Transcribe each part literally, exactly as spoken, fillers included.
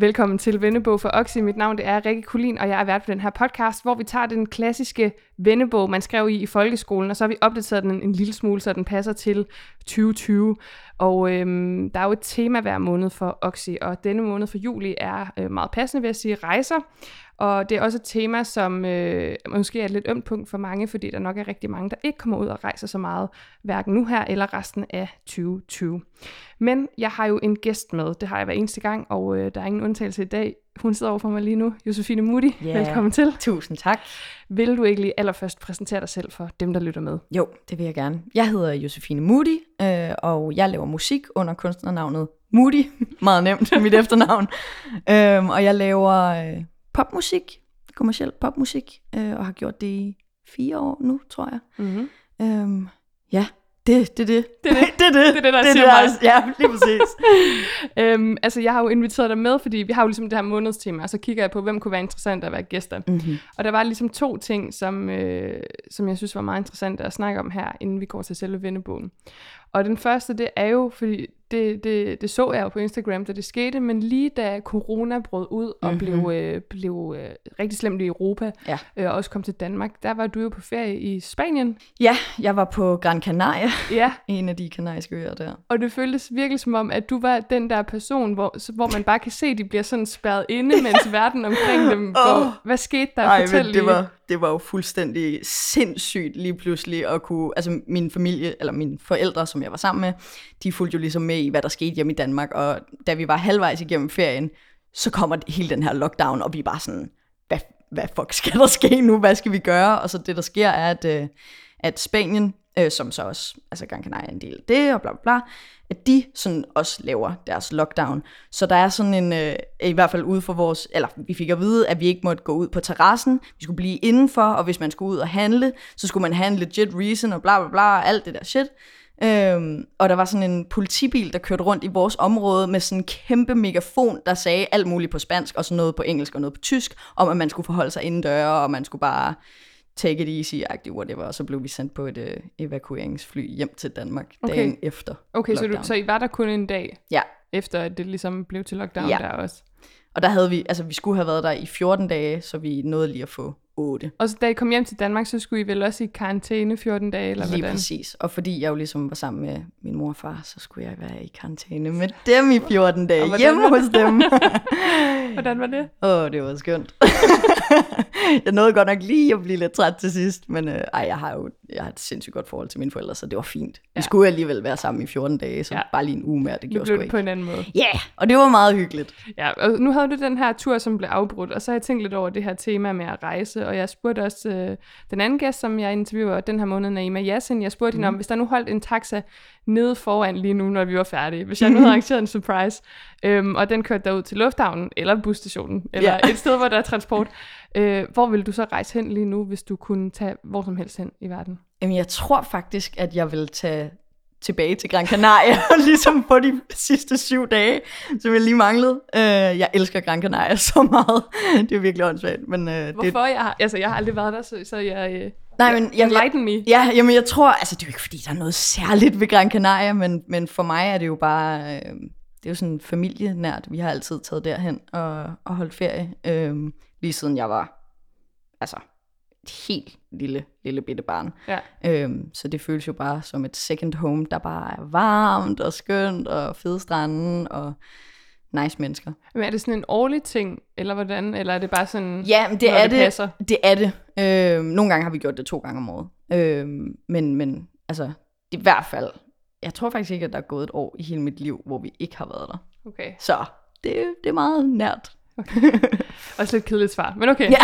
Velkommen til Vendebog for Oxy. Mit navn det er Rikke Kulin, og jeg er vært på den her podcast, hvor vi tager den klassiske vendebog, man skrev i i folkeskolen, og så har vi opdateret den en lille smule, så den passer til tyve tyve. Og øhm, der er jo et tema hver måned for Oxy, og denne måned for juli er øh, meget passende, vil jeg sige, rejser. Og det er også et tema, som øh, måske er et lidt ømt punkt for mange, fordi der nok er rigtig mange, der ikke kommer ud og rejser så meget, hverken nu her eller resten af tyve tyve. Men jeg har jo en gæst med, det har jeg hver eneste gang, og øh, der er ingen undtagelse i dag. Hun sidder overfor mig lige nu, Josefine Moody. Yeah. Velkommen til. Tusind tak. Vil du ikke lige allerførst præsentere dig selv for dem, der lytter med? Jo, det vil jeg gerne. Jeg hedder Josefine Moody, øh, og jeg laver musik under kunstnernavnet Moody. Meget nemt, mit efternavn. Øhm, og jeg laver... Øh, popmusik, kommerciel popmusik, øh, og har gjort det i fire år nu, tror jeg. Mm-hmm. Øhm, ja, det er det. Det er det, det, det, det, det, det der det, siger mig. Ja, lige præcis. øhm, altså, jeg har jo inviteret dig med, fordi vi har jo ligesom det her månedstema, og så kigger jeg på, hvem kunne være interessant at være gæster. Mm-hmm. Og der var ligesom to ting, som, øh, som jeg synes var meget interessant at snakke om her, inden vi går til selve vendebogen. Og den første, det er jo, fordi det, det, det så jeg jo på Instagram, da det skete, men lige da corona brød ud og mm-hmm. blev, øh, blev øh, rigtig slemt i Europa, ja. øh, og også kom til Danmark, der var du jo på ferie i Spanien. Ja, jeg var på Gran Canaria, ja. En af de kanariske øer der. Og det føltes virkelig som om, at du var den der person, hvor, hvor man bare kan se, at de bliver sådan spærret inde, mens verden omkring dem går. Oh. Hvad skete der? Ej, fortæl men, det var Det var jo fuldstændig sindssygt lige pludselig at kunne... Altså min familie, eller mine forældre, som jeg var sammen med, de fulgte jo ligesom med i, hvad der skete hjemme i Danmark. Og da vi var halvvejs igennem ferien, så kommer hele den her lockdown, og vi bare sådan, hvad, hvad fuck skal der ske nu? Hvad skal vi gøre? Og så det, der sker, er, at, at Spanien, som så også, altså Gran Canaria er en del af det, og bla bla bla, at de sådan også laver deres lockdown. Så der er sådan en, øh, i hvert fald ude for vores, eller vi fik at vide, at vi ikke måtte gå ud på terrassen, vi skulle blive indenfor, og hvis man skulle ud og handle, så skulle man have en legit reason, og bla bla bla, alt det der shit. Øhm, og der var sådan en politibil, der kørte rundt i vores område med sådan en kæmpe megafon, der sagde alt muligt på spansk, og sådan noget på engelsk og noget på tysk, om at man skulle forholde sig indendøre, og man skulle bare... take it easy-agtigt, whatever, og så blev vi sendt på et øh, evakueringsfly hjem til Danmark okay. dagen efter Okay, lockdown. så, du, så I var der kun en dag, ja. Efter at det ligesom blev til lockdown ja. Der også? Og der havde vi, altså vi skulle have været der i fjorten dage, så vi nåede lige at få otte. Og så da I kom hjem til Danmark, så skulle I vel også i karantæne fjorten dage, eller lige hvordan? Lige præcis, og fordi jeg jo ligesom var sammen med min mor og far, så skulle jeg være i karantæne med dem i fjorten dage, hjemme hos dem. Hvordan var det? Åh, oh, det var skønt. Jeg nåede godt nok lige at blive lidt træt til sidst, men øh, ej, jeg har jo jeg har et sindssygt godt forhold til mine forældre, så det var fint. Vi ja. Skulle alligevel være sammen i fjorten dage, så ja. Bare lige en uge mere, det gjorde sgu ikke. Det blev på en anden måde. Ja, yeah, og det var meget hyggeligt. Ja, og nu havde du den her tur, som blev afbrudt, og så har jeg tænkt lidt over det her tema med at rejse, og jeg spurgte også øh, den anden gæst, som jeg interviewer den her måned, Naima Yassin, jeg spurgte mm. hende om, hvis der nu holdt en taxa nede foran lige nu, når vi var færdige, hvis jeg nu havde arrangeret en surprise, øhm, og den kørte derud til lufthavnen, eller busstationen, eller yeah. et sted, hvor der er transport, øh, hvor ville du så rejse hen lige nu, hvis du kunne tage hvor som helst hen i verden? Jamen, jeg tror faktisk, at jeg vil tage tilbage til Gran Canaria, ligesom på de sidste syv dage, som jeg lige manglede. Øh, jeg elsker Gran Canaria så meget. Det er virkelig åndssvagt. Men, øh, Hvorfor? Det... Jeg, har, altså, jeg har aldrig været der, så, så jeg... Øh... Nej, men jeg, enlighten me. Ja, jamen jeg tror, altså det er jo ikke fordi, der er noget særligt ved Gran Canaria, men, men for mig er det jo bare, øh, det er jo sådan familienært, vi har altid taget derhen og, og holdt ferie, øh, lige siden jeg var, altså et helt lille, lille bitte barn. Ja. Øh, så det føles jo bare som et second home, der bare er varmt og skønt og fede strande og... nice mennesker. Men er det sådan en årlig ting, eller hvordan? Eller er det bare sådan, ja, men det, er det, det passer? Det er det. Øh, nogle gange har vi gjort det to gange om året. Øh, men, men altså, det er i hvert fald, jeg tror faktisk ikke, at der er gået et år i hele mit liv, hvor vi ikke har været der. Okay. Så det, det er meget nært. Okay. Også lidt kedeligt svar, men okay. Ja.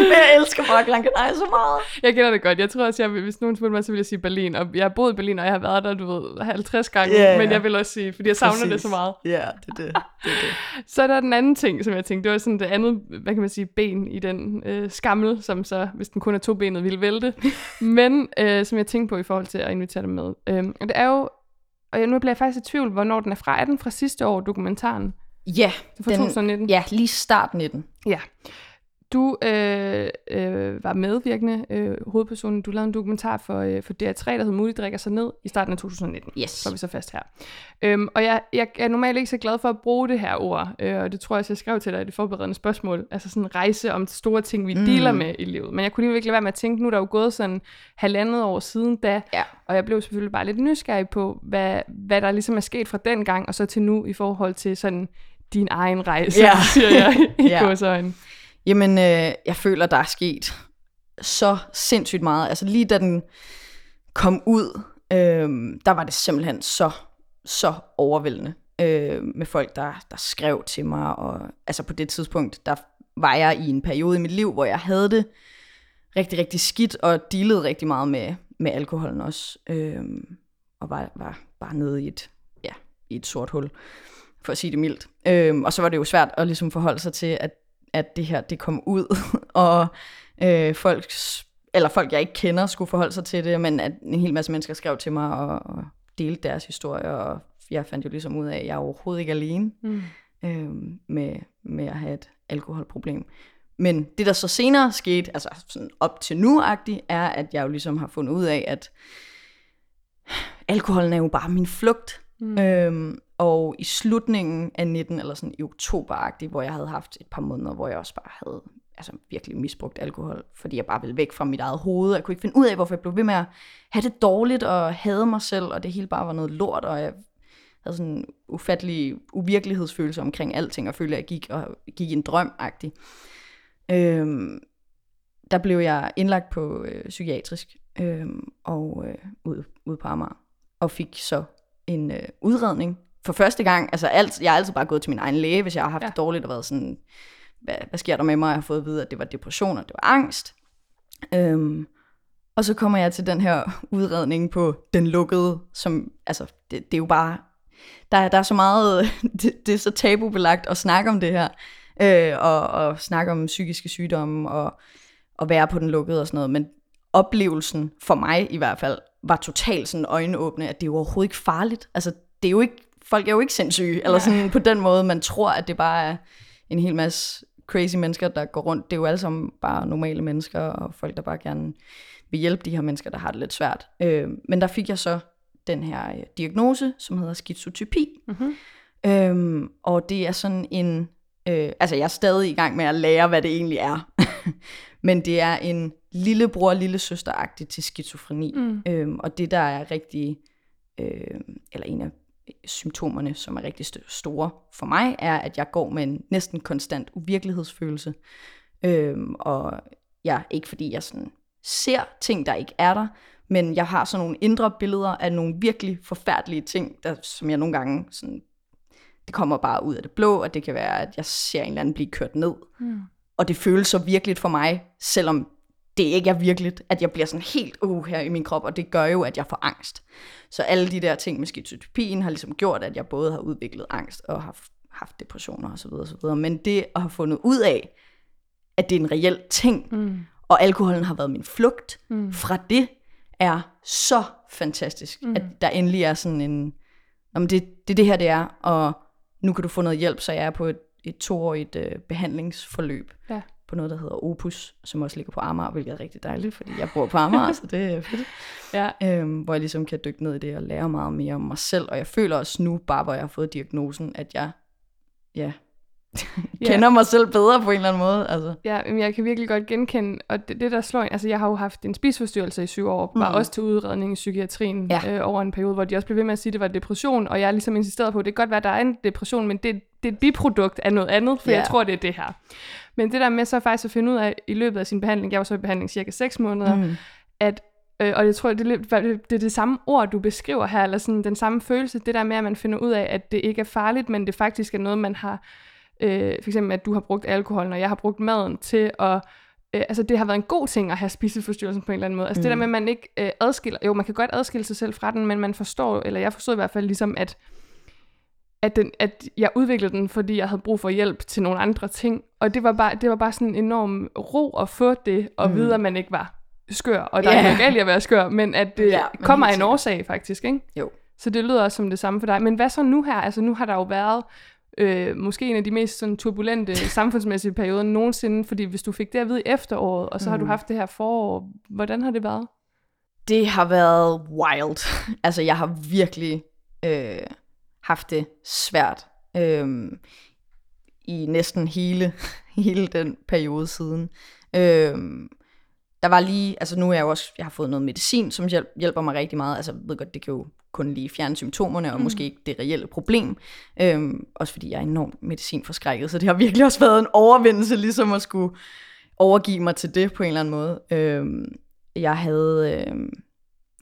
Men jeg elsker bare Gran Canaria så meget. Jeg kender det godt. Jeg tror også, jeg vil, hvis nogen spurgte mig, så ville jeg sige Berlin. Og jeg har boet i Berlin, og jeg har været der, du ved, halvtreds gange. Yeah. Men jeg vil også sige, fordi jeg savner Præcis. Det så meget. Ja, yeah, det er det. Det, det. Så er der den anden ting, som jeg tænkte. Det var sådan det andet, hvad kan man sige, ben i den øh, skammel, som så, hvis den kun er tobenet, ville vælte. Men øh, som jeg tænkte på i forhold til at invitere dig med. Øhm, og det er jo, og nu bliver jeg faktisk i tvivl, hvornår den er fra. Er den fra sidste år, dokumentaren? Ja. Yeah, fra to tusind nitten? Ja, lige start nitten. Ja. Du øh, øh, øh, var medvirkende øh, hovedpersonen. Du lavede en dokumentar for, øh, for D R tre, der hed Moody drikker sig ned i starten af to tusind nitten. Yes. Så er vi så fast her. Øhm, og jeg, jeg er normalt ikke så glad for at bruge det her ord, øh, og det tror jeg også, jeg skrev til dig i det forberedende spørgsmål. Altså sådan en rejse om store ting, vi mm. dealer med i livet. Men jeg kunne lige virkelig være med at tænke, nu er der jo gået sådan halvandet år siden da, ja. Og jeg blev selvfølgelig bare lidt nysgerrig på, hvad, hvad der ligesom er sket fra den gang og så til nu i forhold til sådan din egen rejse, ja. Siger jeg i ja. Gåseøjne. Jamen, øh, jeg føler, der er sket så sindssygt meget. Altså lige da den kom ud, øh, der var det simpelthen så, så overvældende øh, med folk, der, der skrev til mig. Og, altså på det tidspunkt, der var jeg i en periode i mit liv, hvor jeg havde det rigtig, rigtig skidt og dealede rigtig meget med, med alkoholen også. Øh, og var, var bare nede i et, ja, i et sort hul, for at sige det mildt. Øh, og så var det jo svært at ligesom forholde sig til, at at det her, det kom ud, og øh, folk, eller folk, jeg ikke kender, skulle forholde sig til det, men at en hel masse mennesker skrev til mig og, og delte deres historier, og jeg fandt jo ligesom ud af, at jeg overhovedet ikke er alene mm. øh, med, med at have et alkoholproblem. Men det, der så senere skete, altså sådan op til nu-agtigt, er, at jeg jo ligesom har fundet ud af, at alkoholen er jo bare min flugt. Mm. Øhm, og i slutningen af nitten, eller sådan i oktoberagtigt, hvor jeg havde haft et par måneder, hvor jeg også bare havde altså virkelig misbrugt alkohol, fordi jeg bare ville væk fra mit eget hoved. Jeg kunne ikke finde ud af, hvorfor jeg blev ved med at have det dårligt og hade mig selv, og det hele bare var noget lort, og jeg havde sådan en ufattelig uvirkelighedsfølelse omkring alting, og følte, at jeg gik, og gik i en drøm-agtig. Øhm, der blev jeg indlagt på øh, psykiatrisk øh, og øh, ude, ude på Amager, og fik så en øh, udredning. For første gang, altså alt, jeg har altid bare gået til min egen læge, hvis jeg har haft ja. Det dårligt og været sådan, hvad, hvad sker der med mig? Jeg har fået at vide, at det var depression, og det var angst. Øhm, og så kommer jeg til den her udredning på den lukkede, som, altså det, det er jo bare, der, der er så meget, det, det er så tabubelagt at snakke om det her, øh, og, og snakke om psykiske sygdomme, og, og være på den lukkede og sådan noget, men oplevelsen, for mig i hvert fald, var totalt sådan øjenåbne, at det er jo overhovedet ikke farligt. Altså, det er jo ikke, folk er jo ikke sindssyge, eller sådan på den måde, man tror, at det bare er en hel masse crazy mennesker, der går rundt. Det er jo alle sammen bare normale mennesker, og folk, der bare gerne vil hjælpe de her mennesker, der har det lidt svært. Øh, men der fik jeg så den her diagnose, som hedder schizotypi. Mm-hmm. Øh, og det er sådan en, øh, altså jeg er stadig i gang med at lære, hvad det egentlig er. Men det er en lillebror, lillesøsteragtigt til skizofreni. Mm. Øhm, og det, der er rigtig, øh, eller en af symptomerne, som er rigtig st- store for mig, er, at jeg går med en næsten konstant uvirkelighedsfølelse. Øhm, og ja, ikke fordi jeg sådan ser ting, der ikke er der, men jeg har sådan nogle indre billeder af nogle virkelig forfærdelige ting, der, som jeg nogle gange sådan, det kommer bare ud af det blå, og det kan være, at jeg ser en eller anden blive kørt ned. Mm. Og det føles så virkeligt for mig, selvom det ikke er virkeligt, at jeg bliver sådan helt uh, her i min krop, og det gør jo, at jeg får angst. Så alle de der ting med skizotypien har ligesom gjort, at jeg både har udviklet angst og har haft depressioner osv. osv. Men det at have fundet ud af, at det er en reel ting, mm. og alkoholen har været min flugt mm. fra det, er så fantastisk, mm. at der endelig er sådan en, jamen det, det er det her, det er, og nu kan du få noget hjælp, så jeg er på et, et toårigt øh, behandlingsforløb. Ja. På noget, der hedder Opus, som også ligger på Amager, hvilket er rigtig dejligt, fordi jeg bor på Amager, så det er fedt. Ja. Øhm, hvor jeg ligesom kan dykke ned i det og lære meget mere om mig selv, og jeg føler også nu, bare hvor jeg har fået diagnosen, at jeg ja, kender ja. mig selv bedre på en eller anden måde. Altså. Ja, men jeg kan virkelig godt genkende, og det, det der slår ind, altså jeg har jo haft en spiseforstyrrelse i syv år, var mm. også til udredning i psykiatrien ja. øh, over en periode, hvor de også blev ved med at sige, at det var depression, og jeg ligesom insisterede på, at det kan godt være, at der er en depression, men det det er et biprodukt af noget andet, for yeah. jeg tror, det er det her. Men det der med så faktisk at finde ud af, i løbet af sin behandling, jeg var så i behandling cirka seks måneder, mm. at, øh, og jeg tror, det er det, det, det samme ord, du beskriver her, eller sådan den samme følelse, det der med, at man finder ud af, at det ikke er farligt, men det faktisk er noget, man har, øh, for eksempel at du har brugt alkoholen, og jeg har brugt maden til at, øh, altså det har været en god ting at have spiseforstyrrelsen på en eller anden måde. Altså mm. det der med, at man ikke øh, adskiller, jo man kan godt adskille sig selv fra den, men man forstår, eller jeg forstod i hvert fald ligesom, at At, den, at jeg udviklede den, fordi jeg havde brug for hjælp til nogle andre ting. Og det var bare, det var bare sådan en enorm ro at få det, og mm. vide, at man ikke var skør. Og der yeah. er jo galt at være skør, men at det ja, kommer en årsag faktisk, ikke? Jo. Så det lyder også som det samme for dig. Men hvad så nu her? Altså nu har der jo været Øh, måske en af de mest sådan, turbulente samfundsmæssige perioder nogensinde, fordi hvis du fik det at vide i efteråret, og så har mm. du haft det her forår, hvordan har det været? Det har været wild. Altså, jeg har virkelig øh, haft det svært øh, i næsten hele, hele den periode siden. Øh, der var lige, altså nu er jeg jo også, jeg har fået noget medicin, som hjælp, hjælper mig rigtig meget. Altså, jeg ved godt, det kan jo kun lige fjerne symptomerne, og mm. måske ikke det reelle problem. Øhm, også fordi jeg er enormt medicinforskrækket, så det har virkelig også været en overvindelse, ligesom at skulle overgive mig til det på en eller anden måde. Øhm, jeg havde, øhm,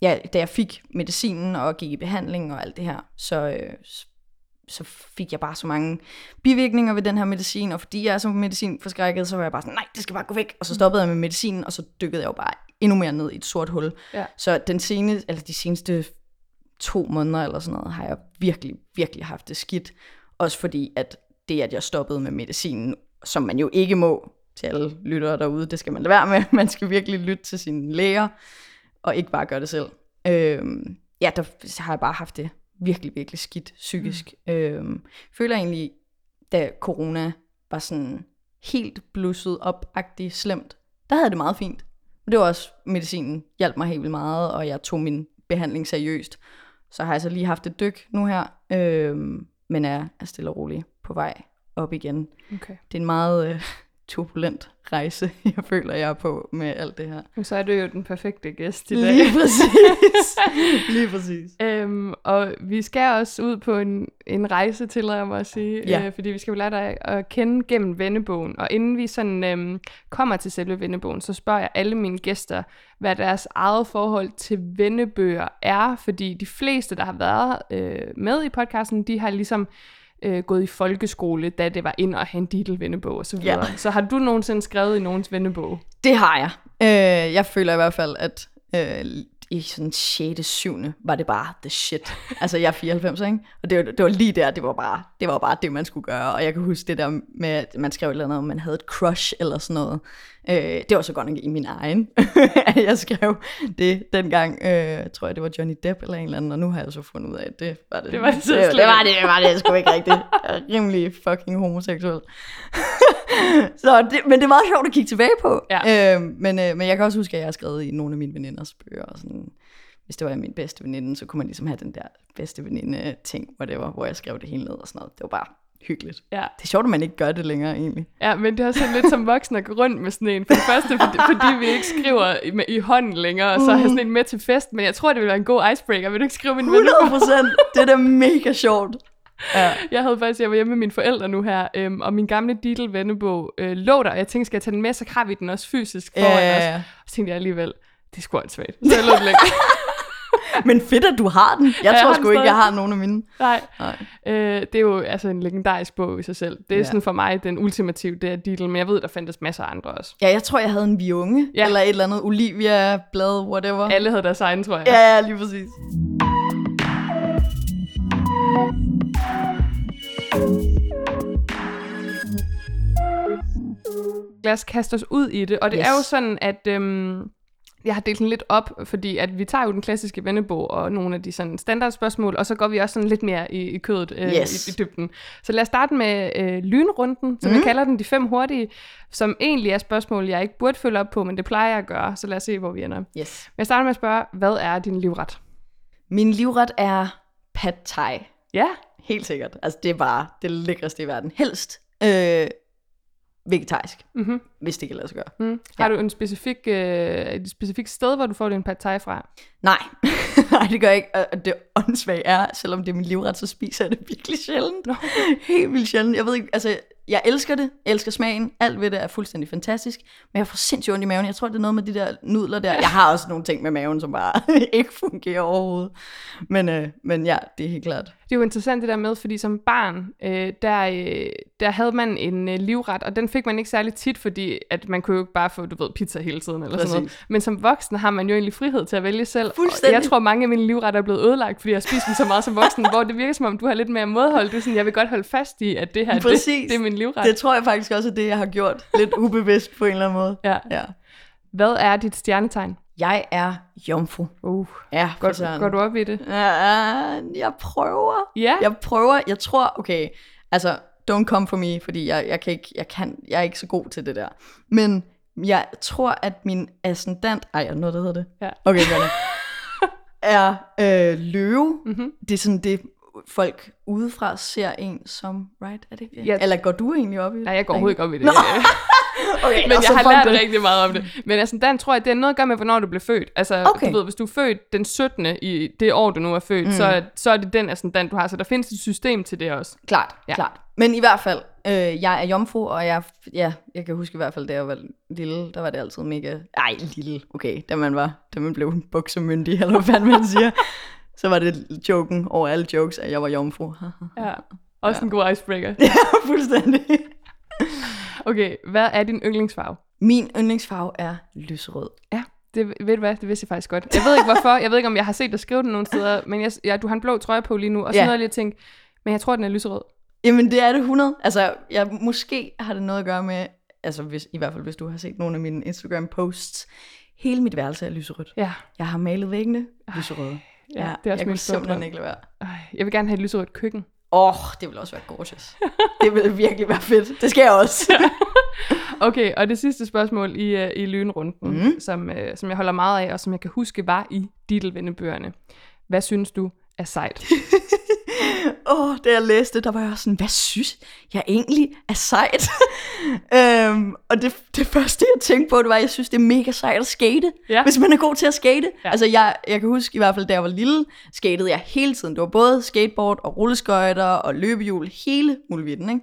ja, da jeg fik medicinen og gik i behandling og alt det her, så, øh, så fik jeg bare så mange bivirkninger ved den her medicin, og fordi jeg er så medicinforskrækket, så var jeg bare sådan, nej, det skal bare gå væk. Og så stoppede jeg med medicinen, og så dykkede jeg jo bare endnu mere ned i et sort hul. Ja. Så den seneste, eller de seneste to måneder eller sådan noget, har jeg virkelig, virkelig haft det skidt. Også fordi, at det, at jeg stoppede med medicinen, som man jo ikke må til alle lyttere derude, det skal man lade være med. Man skal virkelig lytte til sine læger, og ikke bare gøre det selv. Øhm, ja, der har jeg bare haft det virkelig, virkelig skidt psykisk. Mm. Øhm, føler egentlig, da corona var sådan helt blusset op-agtigt slemt, der havde det meget fint. Men det var også, medicinen hjalp mig helt vildt meget, og jeg tog min behandling seriøst. Så har jeg så lige haft et dyk nu her, øh, men er, er stille og roligt på vej op igen. Okay. Det er en meget øh, turbulent rejse, jeg føler, jeg er på med alt det her. Så er du jo den perfekte gæst i dag. Lige præcis. lige præcis. Øhm, og vi skal også ud på en, en rejse, tillader jeg mig at sige, ja. øh, fordi vi skal jo lære dig at kende gennem Vendebogen. Og inden vi sådan øh, kommer til selve Vendebogen, så spørger jeg alle mine gæster, hvad deres eget forhold til vendebøger er, fordi de fleste, der har været øh, med i podcasten, de har ligesom Øh, gået i folkeskole, da det var ind og have en Dietl-vendebog og så videre. Ja. Så har du nogensinde skrevet i nogens vendebog? Det har jeg. Øh, jeg føler i hvert fald, at øh, i sådan sjette syvende var det bare the shit. Altså, jeg er fireoghalvfems, ikke? Og det, det var lige der, det var, bare, det var bare det, man skulle gøre. Og jeg kan huske det der med, at man skrev et eller andet, om man havde et crush eller sådan noget. Øh, det var så godt nok i min egen, at jeg skrev det dengang. Øh, tror jeg, det var Johnny Depp eller en eller anden, og nu har jeg så fundet ud af, at det var det. Det var det, det, det, var, det, det var det, jeg sgu ikke rigtigt. Jeg er rimelig fucking homoseksuel. så det, men det er meget sjovt at kigge tilbage på. Ja. Øh, men, øh, men jeg kan også huske, at jeg har skrevet i nogle af mine veninders bøger. Og sådan, hvis det var min bedste veninde, så kunne man ligesom have den der bedste veninde-ting, whatever, hvor jeg skrev det hele ned og sådan noget. Det var bare hyggeligt. Ja. Det er sjovt, at man ikke gør det længere, egentlig. Ja, men det er sådan lidt som voksne at gå rundt med sådan en. For det første, fordi, fordi vi ikke skriver i, i hånden længere, og så har sådan en med til fest. Men jeg tror, det ville være en god icebreaker. Vil du ikke skrive min hundrede procent? Det er da mega sjovt. Ja. Jeg havde faktisk, jeg var hjemme med mine forældre nu her, øhm, og min gamle Dietl-vendebog øh, lå der, og jeg tænkte, skal jeg tage den med, så har vi den også fysisk foran øh. os. Og så tænkte jeg alligevel, det er sgu ansvagt. Så jeg lå det længere. Men fedt, at du har den. Jeg ja, tror jeg sgu stadig ikke, jeg har nogen af mine. Nej. Nej. Øh, det er jo altså en legendarisk bog i sig selv. Det er ja. sådan for mig den ultimative, det er Dietl, men jeg ved, der fandtes masser af andre også. Ja, jeg tror, jeg havde en Viunge, ja. eller et eller andet Olivia, blad, whatever. Alle havde deres egen, tror jeg. Ja, lige præcis. Lad os kaste os ud i det, og det yes. er jo sådan, at øhm, jeg har delt den lidt op, fordi at vi tager jo den klassiske vendebog og nogle af de sådan standardspørgsmål, og så går vi også sådan lidt mere i, i kødet, øh, yes. i, i dybden. Så lad os starte med øh, lynrunden, som mm. jeg kalder den, de fem hurtige, som egentlig er spørgsmål, jeg ikke burde følge op på, men det plejer jeg at gøre, så lad os se, hvor vi ender. Yes. Men jeg starter med at spørge, hvad er din livret? Min livret er pad thai. Ja, helt sikkert. Altså, det er bare det lækreste i verden. Helst øh, vegetarisk, mm-hmm. hvis det kan lade sig gøre. Mm. Har ja. du en specifik, øh, et specifikt sted, hvor du får din pad thai fra? Nej, Nej det gør jeg ikke. Og det åndssvage er, selvom det er min livret, så spiser jeg det virkelig sjældent. No. Helt vildt sjældent. Jeg ved ikke, altså, jeg elsker det. Jeg elsker smagen. Alt ved det er fuldstændig fantastisk. Men jeg får sindssygt ondt i maven. Jeg tror, det er noget med de der nudler der. Jeg har også nogle ting med maven, som bare ikke fungerer overhovedet. Men, øh, men ja, det er helt klart. Det er jo interessant det der med, fordi som barn, øh, der, øh, der havde man en øh, livret, og den fik man ikke særlig tit, fordi at man kunne jo ikke bare få, du ved, pizza hele tiden eller præcis. Sådan noget. Men som voksen har man jo egentlig frihed til at vælge selv. Fuldstændig. Jeg tror, mange af mine livretter er blevet ødelagt, fordi jeg spiser dem så meget som voksen, hvor det virker som om, du har lidt mere modhold. Det er sådan, jeg vil godt holde fast i, at det her, det, det er min livret. Det tror jeg faktisk også er det, jeg har gjort. Lidt ubevidst på en eller anden måde. Ja. Ja. Hvad er dit stjernetegn? Jeg er jomfru. Uh, ja, går, du, går du op i det? Ja, jeg prøver. Yeah. Jeg prøver. Jeg tror, okay, altså don't come for me, fordi jeg, jeg, kan ikke, jeg, kan, jeg er ikke så god til det der. Men jeg tror, at min ascendant, ej, er noget, der hedder det? Ja. Okay, godt. er øh, løve. Mm-hmm. Det er sådan det, folk udefra ser en som, right? Er det ja. Eller går du egentlig op i det? Nej, jeg går overhovedet ikke op i det. Okay, men jeg har lært det. Rigtig meget om det. Men altså, den tror jeg, det er noget at gøre med, hvornår du blev født. Altså, okay. Du ved, hvis du er født den syttende i det år, du nu er født, mm. så, så er det den ascendant, du har. Så der findes et system til det også. Klart, ja. klart. Men i hvert fald, øh, jeg er jomfru, og jeg, ja, jeg kan huske i hvert fald, da jeg var lille, der var det altid mega... Ej, lille, okay. Da man, var, da man blev buksemyndig, eller hvad fanden man siger, så var det joken over alle jokes, at jeg var jomfru. ja, også ja. En god icebreaker. Ja, fuldstændig. Okay, hvad er din yndlingsfarve? Min yndlingsfarve er lyserød. Ja, det, ved du hvad, det vidste jeg faktisk godt. Jeg ved ikke hvorfor, jeg ved ikke om jeg har set dig skrive den nogle steder, men jeg, jeg, du har en blå trøje på lige nu, og så ja. Noget jeg lige tænkt, men jeg tror den er lyserød. Jamen det er det hundrede. Altså, jeg, måske har det noget at gøre med, altså hvis, i hvert fald hvis du har set nogle af mine Instagram-posts, hele mit værelse er lyserødt. Ja. Jeg har malet væggene lyserøde. Ja, ja, det er også jeg kunne simpelthen ikke lade være. Øj, jeg vil gerne have et lyserødt køkken. Åh, oh, det ville også være gorgeous. Det ville virkelig være fedt. Det skal jeg også. Okay, og det sidste spørgsmål i, i lynrunden, mm. som, som jeg holder meget af, og som jeg kan huske var i Dittelvendebøgerne. Hvad synes du er sejt? Åh, oh, da jeg læste, der var jeg også sådan, hvad synes jeg egentlig er sejt? øhm, og det, det første, jeg tænkte på, det var, at jeg synes, det er mega sejt at skate, ja. Hvis man er god til at skate. Ja. Altså, jeg, jeg kan huske i hvert fald, da jeg var lille, skatede jeg hele tiden. Det var både skateboard og rulleskøjter og løbehjul, hele muligheden,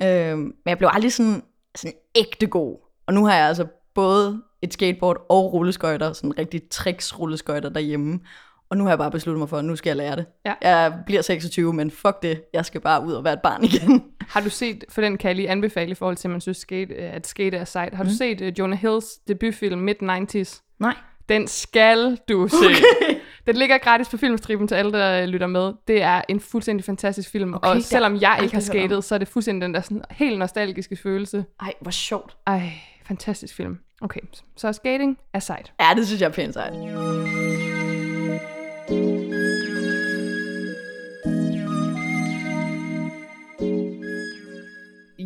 ikke? Øhm, men jeg blev aldrig sådan, sådan ægte god. Og nu har jeg altså både et skateboard og rulleskøjter, sådan rigtig tricks-rulleskøjter derhjemme. Og nu har jeg bare besluttet mig for, at nu skal jeg lære det. Ja. Jeg bliver seksogtyve, men fuck det. Jeg skal bare ud og være et barn igen. Har du set, for den kan jeg lige anbefale i forhold til, at man synes, skate, at skate er sejt. Har mm. du set Jonah Hills debutfilm mid nineties? Nej. Den skal du se. Okay. Den ligger gratis på filmstriben til alle, der lytter med. Det er en fuldstændig fantastisk film. Okay, og selvom jeg ikke har skatet, så er det fuldstændig den der sådan helt nostalgiske følelse. Ej, hvor sjovt. Ej, fantastisk film. Okay, så skating er sejt. Ja, det synes jeg er pænt sejt.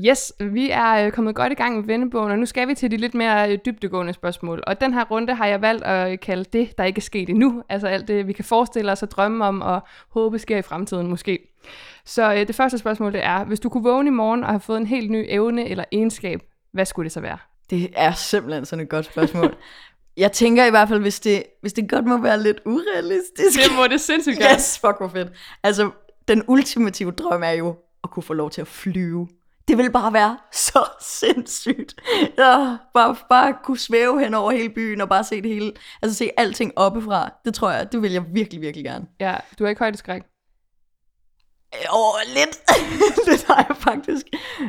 Yes, vi er kommet godt i gang med Vendebogen, og nu skal vi til de lidt mere dybdegående spørgsmål. Og den her runde har jeg valgt at kalde det, der ikke er sket endnu. Altså alt det, vi kan forestille os og drømme om og håbe sker i fremtiden måske. Så øh, det første spørgsmål det er, hvis du kunne vågne i morgen og have fået en helt ny evne eller egenskab, hvad skulle det så være? Det er simpelthen sådan et godt spørgsmål. Jeg tænker i hvert fald, hvis det, hvis det godt må være lidt urealistisk. Det må det sindssygt godt. Yes, fuck hvor fedt. Altså, den ultimative drøm er jo at kunne få lov til at flyve. Det ville bare være så sindssygt. Ja, bare, bare kunne svæve hen over hele byen og bare se det hele. Altså se alting oppefra. Det tror jeg, det vil jeg virkelig, virkelig gerne. Ja, du er ikke højdeskræk? Åh, lidt. Det har jeg faktisk.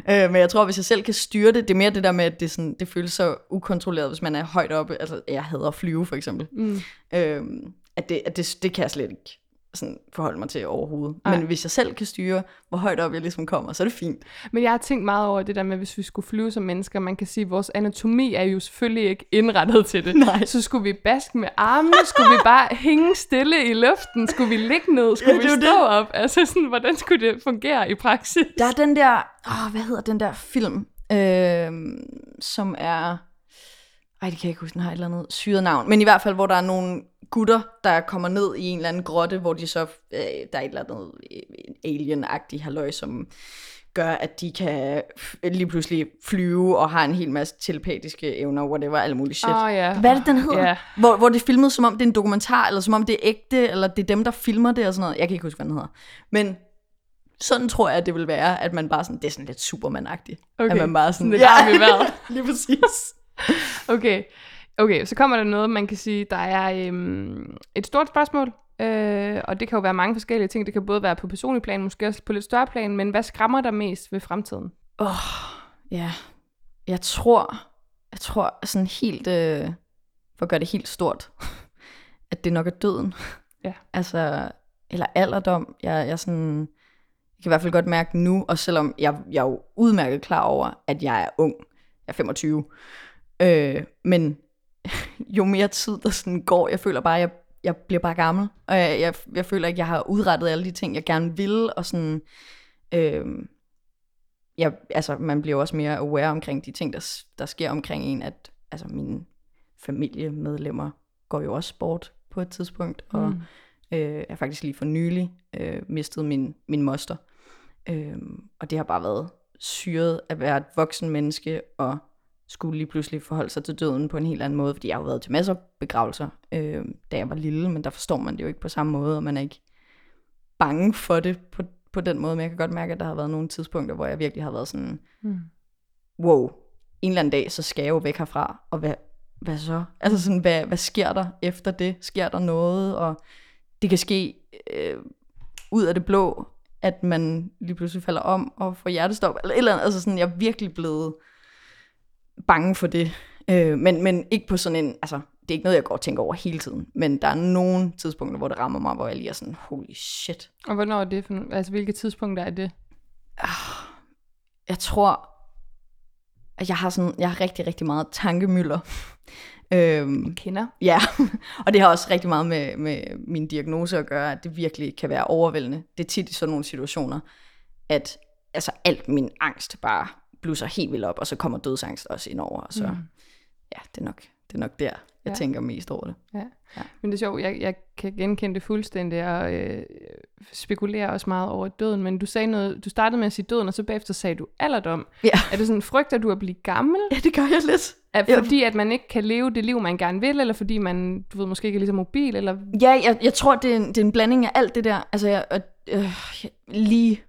Øh, men jeg tror, hvis jeg selv kan styre det, det er mere det der med, at det, sådan, det føles så ukontrolleret, hvis man er højt oppe. Altså, jeg hader at flyve, for eksempel. Mm. Øh, at det, at det, det kan jeg slet ikke. Sådan forholde mig til overhovedet. Ej. Men hvis jeg selv kan styre, hvor højt op jeg ligesom kommer, så er det fint. Men jeg har tænkt meget over det der med, hvis vi skulle flyve som mennesker, man kan sige, at vores anatomi er jo selvfølgelig ikke indrettet til det. Nej. Så skulle vi baske med armene, skulle vi bare hænge stille i luften, skulle vi ligge ned, skulle ja, vi stå det. Op? Altså sådan, hvordan skulle det fungere i praksis? Der er den der, åh, hvad hedder den der film, øh, som er... Ej, det kan jeg ikke huske, den har et eller andet syret navn. Men i hvert fald, hvor der er nogle gutter, der kommer ned i en eller anden grotte, hvor de så, øh, der er et eller andet alien-agtig halløj, som gør, at de kan lige pludselig flyve og har en hel masse telepatiske evner, whatever, alt muligt shit. Oh, yeah. Hvad er det, den hedder? Yeah. Hvor, hvor det er filmet, som om det er en dokumentar, eller som om det er ægte, eller det er dem, der filmer det og sådan noget. Jeg kan ikke huske, hvad den hedder. Men... sådan tror jeg, at det vil være, at man bare sådan, det er sådan lidt Superman-agtigt. Okay. At man bare sådan, det har vi været. Lige præcis. Okay. Okay, så kommer der noget, man kan sige, der er øhm, et stort spørgsmål, øh, og det kan jo være mange forskellige ting. Det kan både være på personlig plan, måske også på lidt større plan, men hvad skræmmer dig mest ved fremtiden? Åh, oh, ja. Jeg tror, jeg tror sådan helt, øh, for at gøre det helt stort, at det nok er døden. Ja. Altså, eller alderdom. Jeg, jeg sådan... Jeg kan i hvert fald godt mærke nu, og selvom jeg, jeg er jo udmærket klar over, at jeg er ung. Jeg er femogtyve. Øh, men jo mere tid, der sådan går, jeg føler bare, at jeg, jeg bliver bare gammel. Og jeg, jeg, jeg føler ikke, at jeg har udrettet alle de ting, jeg gerne ville. Og sådan, øh, jeg, altså, man bliver også mere aware omkring de ting, der, der sker omkring en, at altså, mine familiemedlemmer går jo også bort på et tidspunkt, mm. og øh, jeg har faktisk lige for nylig øh, mistet min, min moster. Øh, og det har bare været syret at være et voksen menneske, og skulle lige pludselig forholde sig til døden på en helt anden måde, fordi jeg har jo været til masser af begravelser, øh, da jeg var lille, men der forstår man det jo ikke på samme måde, og man er ikke bange for det på, på den måde, men jeg kan godt mærke, at der har været nogle tidspunkter, hvor jeg virkelig har været sådan, mm. wow, en eller anden dag, så skal jeg jo væk herfra, og hvad, hvad så? Altså sådan, hvad, hvad sker der efter det? Sker der noget? Og det kan ske øh, ud af det blå, at man lige pludselig falder om og får hjertestop, eller et eller andet, altså sådan, jeg er virkelig blevet bange for det, øh, men, men ikke på sådan en, altså, det er ikke noget, jeg går og tænker over hele tiden, men der er nogle tidspunkter, hvor det rammer mig, hvor jeg lige er sådan, holy shit. Og hvornår er det? For, altså, hvilke tidspunkter er det? Jeg tror, at jeg har sådan, jeg har rigtig, rigtig meget tankemylder. øhm, Kender? Ja, og det har også rigtig meget med, med min diagnose at gøre, at det virkelig kan være overvældende. Det er tit i sådan nogle situationer, at altså, alt min angst bare blusser helt vildt op, og så kommer dødsangst også ind over, og så, mm. ja, det er nok, det er nok der, jeg ja. tænker mest over det. Ja. Ja. Men det er sjovt, jeg, jeg kan genkende det fuldstændig, og øh, spekulerer også meget over døden, men du sagde noget, du startede med at sige døden, og så bagefter sagde du alderdom. Ja. Er det sådan, frygter du at blive gammel? Ja, det gør jeg lidt. Er, fordi at man ikke kan leve det liv, man gerne vil, eller fordi man, du ved, måske ikke er lige så mobil, eller? Ja, jeg, jeg tror, det er, en, det er en blanding af alt det der, altså, jeg, øh, lige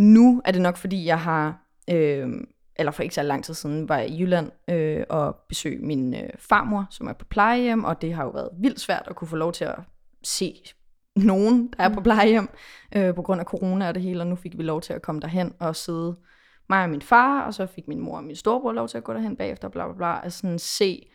nu er det nok, fordi jeg har Øh, eller for ikke så lang tid siden, var jeg i Jylland øh, og besøgte min øh, farmor, som er på plejehjem, og det har jo været vildt svært at kunne få lov til at se nogen, der er på plejehjem, øh, på grund af corona og det hele, og nu fik vi lov til at komme derhen og sidde mig og min far, og så fik min mor og min storebror lov til at gå derhen bagefter, bla bla bla, og sådan se,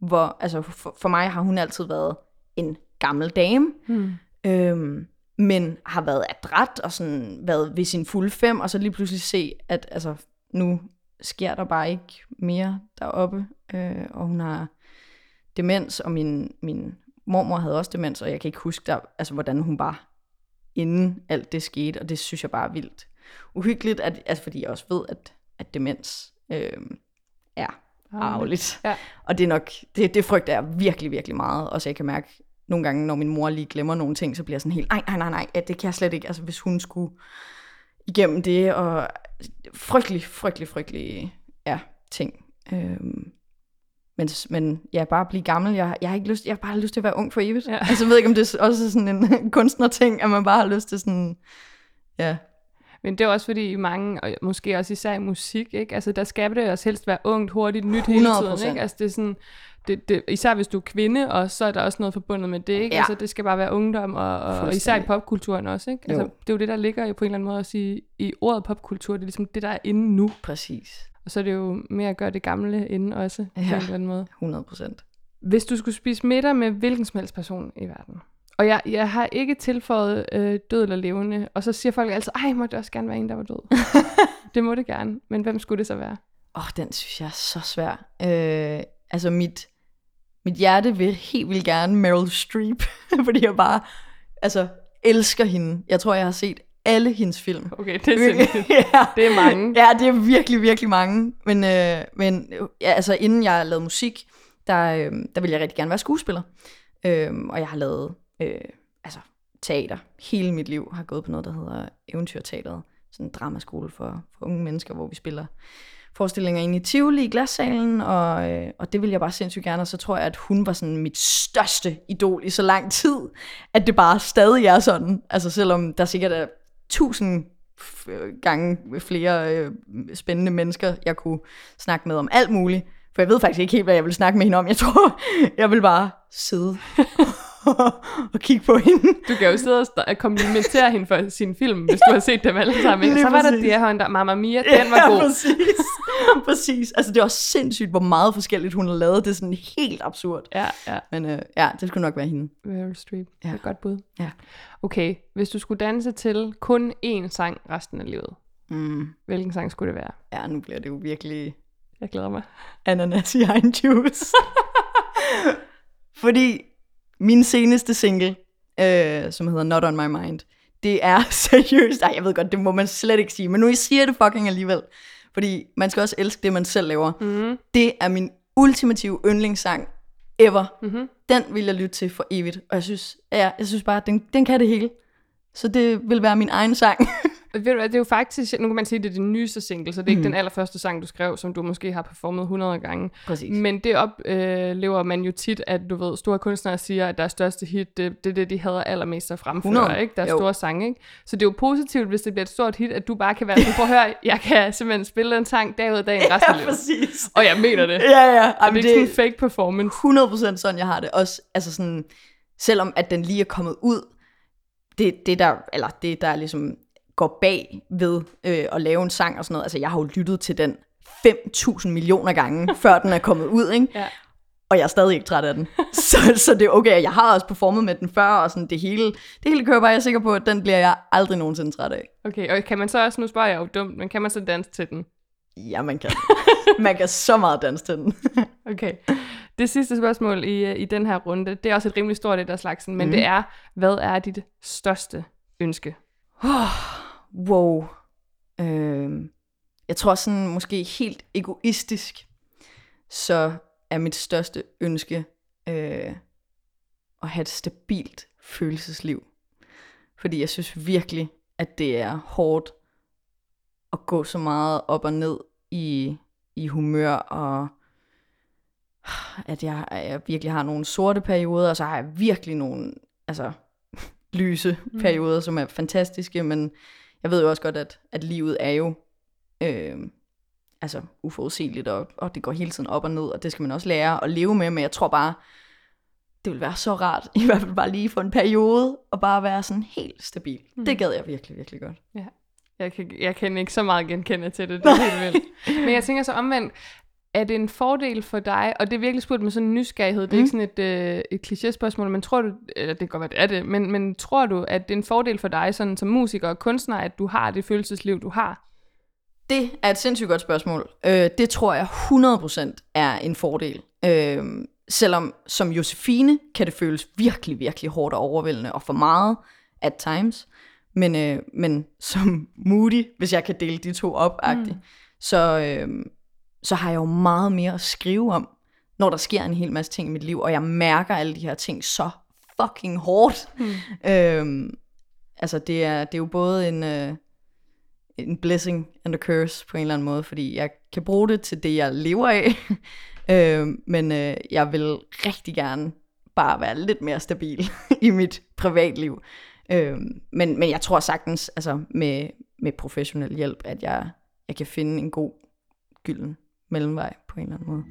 hvor, altså for, for mig har hun altid været en gammel dame, mm. øhm, men har været adræt og sådan været ved sin fulde fem, og så lige pludselig se, at altså, nu sker der bare ikke mere deroppe, øh, og hun har demens, og min, min mormor havde også demens, og jeg kan ikke huske, der, altså, hvordan hun var, inden alt det skete, og det synes jeg bare er vildt uhyggeligt, at, altså, fordi jeg også ved, at, at demens øh, er arveligt, ja. Og det er nok, det, det frygter jeg virkelig, virkelig meget, og så jeg kan mærke, nogle gange, når min mor lige glemmer nogle ting, så bliver jeg sådan helt, nej, nej, nej, nej, ja, det kan jeg slet ikke. Altså, hvis hun skulle igennem det, og frygtelig, frygtelig, frygtelig, ja, ting. Øhm, men, men ja, bare at blive gammel, jeg, jeg har ikke lyst, jeg har bare lyst til at være ung for evigt. Ja. Altså, jeg ved ikke, om det er også sådan en kunstnerting, at man bare har lyst til sådan, ja. Men det er også fordi i mange, og måske også især i musik, ikke? Altså, der skaber det også helst være ungt, hurtigt, nyt hele tiden, ikke? Altså, det er sådan, det, det, især hvis du er kvinde, og så er der også noget forbundet med det, ikke? Ja. Altså, det skal bare være ungdom, og, og især i popkulturen også, ikke? Altså, jo. Det er jo det, der ligger jo på en eller anden måde også i, i ordet popkultur, det er ligesom det, der er inde nu. Præcis. Og så er det jo mere at gøre det gamle inde også, ja, på en eller anden måde. hundrede procent. Hvis du skulle spise middag med hvilken som helst person i verden, og jeg, jeg har ikke tilføjet øh, død eller levende, og så siger folk altid, ej, må det også gerne være en, der var død. Det må det gerne, men hvem skulle det så være? Åh, oh, den synes jeg er så svær. Øh, altså, mit... Mit hjerte vil helt vildt gerne Meryl Streep, fordi jeg bare altså, elsker hende. Jeg tror, jeg har set alle hendes film. Okay, det er virkelig, ja. Det er mange. Ja, det er virkelig, virkelig mange. Men, øh, men ja, altså, inden jeg lavede musik, der, øh, der ville jeg rigtig gerne være skuespiller. Øh, og jeg har lavet øh, altså, teater hele mit liv. Jeg har gået på noget, der hedder Eventyrteateret. Sådan en dramaskole for, for unge mennesker, hvor vi spiller forestillinger inde i Tivoli i glassalen, og, øh, og det ville jeg bare sindssygt gerne, og så tror jeg, at hun var sådan mit største idol i så lang tid, at det bare stadig er sådan. Altså selvom der sikkert er tusind f- gange flere øh, spændende mennesker, jeg kunne snakke med om alt muligt, for jeg ved faktisk ikke helt, hvad jeg ville snakke med hende om. Jeg tror, jeg ville bare sidde og kigge på hende. Du kan jo sidde og st- komplimentere hende for sin film, hvis du har set dem alle sammen. Så var præcis. Der det her, Mamma Mia, den ja, var god. Præcis. Præcis. Altså, det er også sindssygt, hvor meget forskelligt hun har lavet. Det er sådan helt absurd. Ja, ja. Men øh, ja, det skulle nok være hende. Meryl Streep. Ja. Det er et godt bud. Ja. Okay, hvis du skulle danse til kun én sang resten af livet, mm. hvilken sang skulle det være? Ja, nu bliver det jo virkelig... Jeg glæder mig. Ananas i egen juice. Fordi... Min seneste single, øh, som hedder Not On My Mind, det er seriøst. Ej, jeg ved godt, det må man slet ikke sige, men nu I siger det fucking alligevel. Fordi man skal også elske det, man selv laver. Mm-hmm. Det er min ultimative yndlingssang ever. Mm-hmm. Den vil jeg lytte til for evigt. Og jeg synes, ja, jeg synes bare, at den, den kan det hele. Så det vil være min egen sang. Ved du hvad, det er jo faktisk, nu kan man sige, at det er den nyeste single, så det er mm. ikke den allerførste sang, du skrev, som du måske har performet hundrede gange. Præcis. Men det oplever øh, man jo tit, at du ved, store kunstnere siger, at deres største hit, det, det er det, de hader allermest at fremføre, ikke? Deres jo. store sang, ikke? Så det er jo positivt, hvis det bliver et stort hit, at du bare kan være sådan, prøv at høre, jeg kan simpelthen spille den sang dag ud af dagen resten af livet. Ja, præcis. Og jeg mener det. Ja, ja. Jamen, det er ikke sådan en fake performance. hundrede procent sådan, jeg har det. Også, altså sådan, selvom at den lige er kommet ud, det, det der, eller det der ligesom går bag ved øh, at lave en sang og sådan noget. Altså, jeg har jo lyttet til den fem tusind millioner gange, før den er kommet ud, ikke? Ja. Og jeg er stadig ikke træt af den. Så, så det er okay. Jeg har også performet med den før, og sådan det hele, det hele kører bare. Jeg er sikker på, at den bliver jeg aldrig nogensinde træt af. Okay, og kan man så også, nu spørger jeg jo dumt, men kan man så danse til den? Ja, man kan. Man kan så meget danse til den. Okay. Det sidste spørgsmål i, i den her runde, det er også et rimelig stort et af slagsen, men mm. det er, hvad er dit største ønske? Oh, wow. Øh, jeg tror sådan, måske helt egoistisk, så er mit største ønske øh, at have et stabilt følelsesliv. Fordi jeg synes virkelig, at det er hårdt at gå så meget op og ned i, i humør, og at jeg, jeg virkelig har nogle sorte perioder, og så har jeg virkelig nogle altså, lyse perioder, mm. som er fantastiske, men jeg ved jo også godt, at, at livet er jo øh, altså, uforudsigeligt, og, og det går hele tiden op og ned, og det skal man også lære at leve med, men jeg tror bare, det ville være så rart, i hvert fald bare lige for en periode, og bare være sådan helt stabil. Mm. Det gad jeg virkelig, virkelig godt. Ja. Jeg kan, jeg kan ikke så meget genkende til det, det er helt vildt. Men jeg tænker så omvendt, er det en fordel for dig, og det er virkelig spurgt med sådan en nysgerrighed, det er mm. ikke sådan et, øh, et kliché-spørgsmål, men tror du, eller det kan godt være, det er det, men, men tror du, at det er en fordel for dig sådan som musiker og kunstner, at du har det følelsesliv, du har? Det er et sindssygt godt spørgsmål. Øh, det tror jeg hundrede procent er en fordel. Øh, selvom som Josefine kan det føles virkelig, virkelig hårdt og overvældende, og for meget at times. Men, øh, men som Moody, hvis jeg kan dele de to op-agtigt, mm. så, øh, så har jeg jo meget mere at skrive om, når der sker en hel masse ting i mit liv, og jeg mærker alle de her ting så fucking hårdt. Mm. Øh, altså, det er, det er jo både en, øh, en blessing and a curse på en eller anden måde, fordi jeg kan bruge det til det, jeg lever af, øh, men øh, jeg vil rigtig gerne bare være lidt mere stabil i mit privatliv. Øhm, men, men jeg tror sagtens altså med, med professionel hjælp, at jeg, jeg kan finde en god gylden mellemvej på en eller anden måde.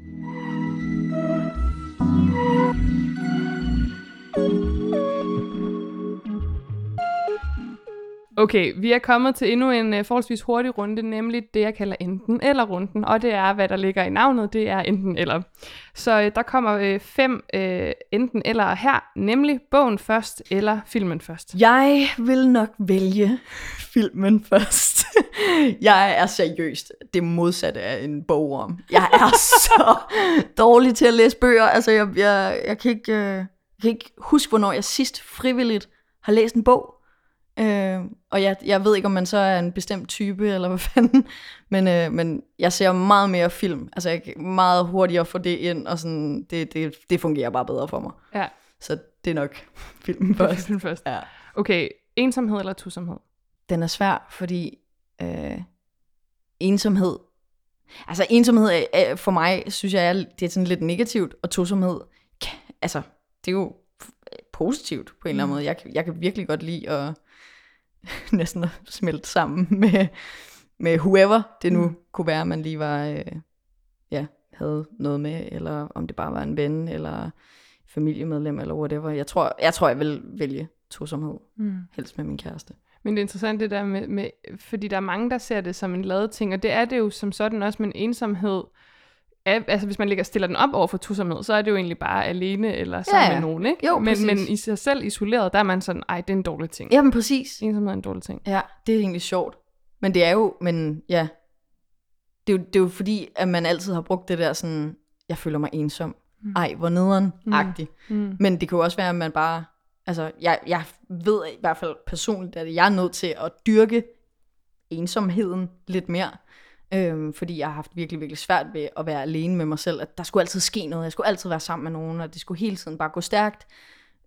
Okay, vi er kommet til endnu en uh, forholdsvis hurtig runde, nemlig det, jeg kalder enten eller runden, og det er, hvad der ligger i navnet, det er enten eller. Så uh, der kommer uh, fem uh, enten eller her, nemlig bogen først eller filmen først. Jeg vil nok vælge filmen først. Jeg er seriøst det modsatte af en bogorm. Jeg er så dårlig til at læse bøger, altså jeg, jeg, jeg, kan ikke, jeg kan ikke huske, hvornår jeg sidst frivilligt har læst en bog. Øh, og jeg, jeg ved ikke, om man så er en bestemt type, eller hvad fanden, men, øh, men jeg ser meget mere film, altså jeg er meget hurtigere for det ind, og sådan, det, det, det fungerer bare bedre for mig. Ja. Så det er nok filmen først. Filmen først. Ja. Okay, ensomhed eller tosomhed? Den er svær, fordi øh, ensomhed, altså ensomhed er, er, for mig, synes jeg, er, det er sådan lidt negativt, og tosomhed, altså det er jo positivt på en eller anden måde. Jeg, jeg kan virkelig godt lide at næsten at smelte sammen med, med whoever det nu mm. kunne være, man lige var, øh, ja, havde noget med, eller om det bare var en ven, eller familiemedlem, eller whatever. Jeg tror, jeg, tror, jeg vil vælge tosomhed, mm. helst med min kæreste. Men det er interessant det der med, med, fordi der er mange, der ser det som en ladet ting, og det er det jo som sådan også, men ensomhed, altså hvis man ligger, stiller den op over for tosomhed, så er det jo egentlig bare alene eller sammen ja, ja. med nogen, ikke? Jo, men, men i sig selv isoleret, der er man sådan, ej, det er en dårlig ting. Jamen præcis. Ensomhed er en dårlig ting. Ja, det er egentlig sjovt. Men det er jo, men ja, det er jo, det er jo fordi, at man altid har brugt det der sådan, jeg føler mig ensom, ej, hvor nederen-agtigt. Mm. Mm. Men det kan jo også være, at man bare Altså, jeg, jeg ved i hvert fald personligt, at jeg er nødt til at dyrke ensomheden lidt mere. Øhm, fordi jeg har haft virkelig, virkelig svært ved at være alene med mig selv. At der skulle altid ske noget, jeg skulle altid være sammen med nogen, og det skulle hele tiden bare gå stærkt.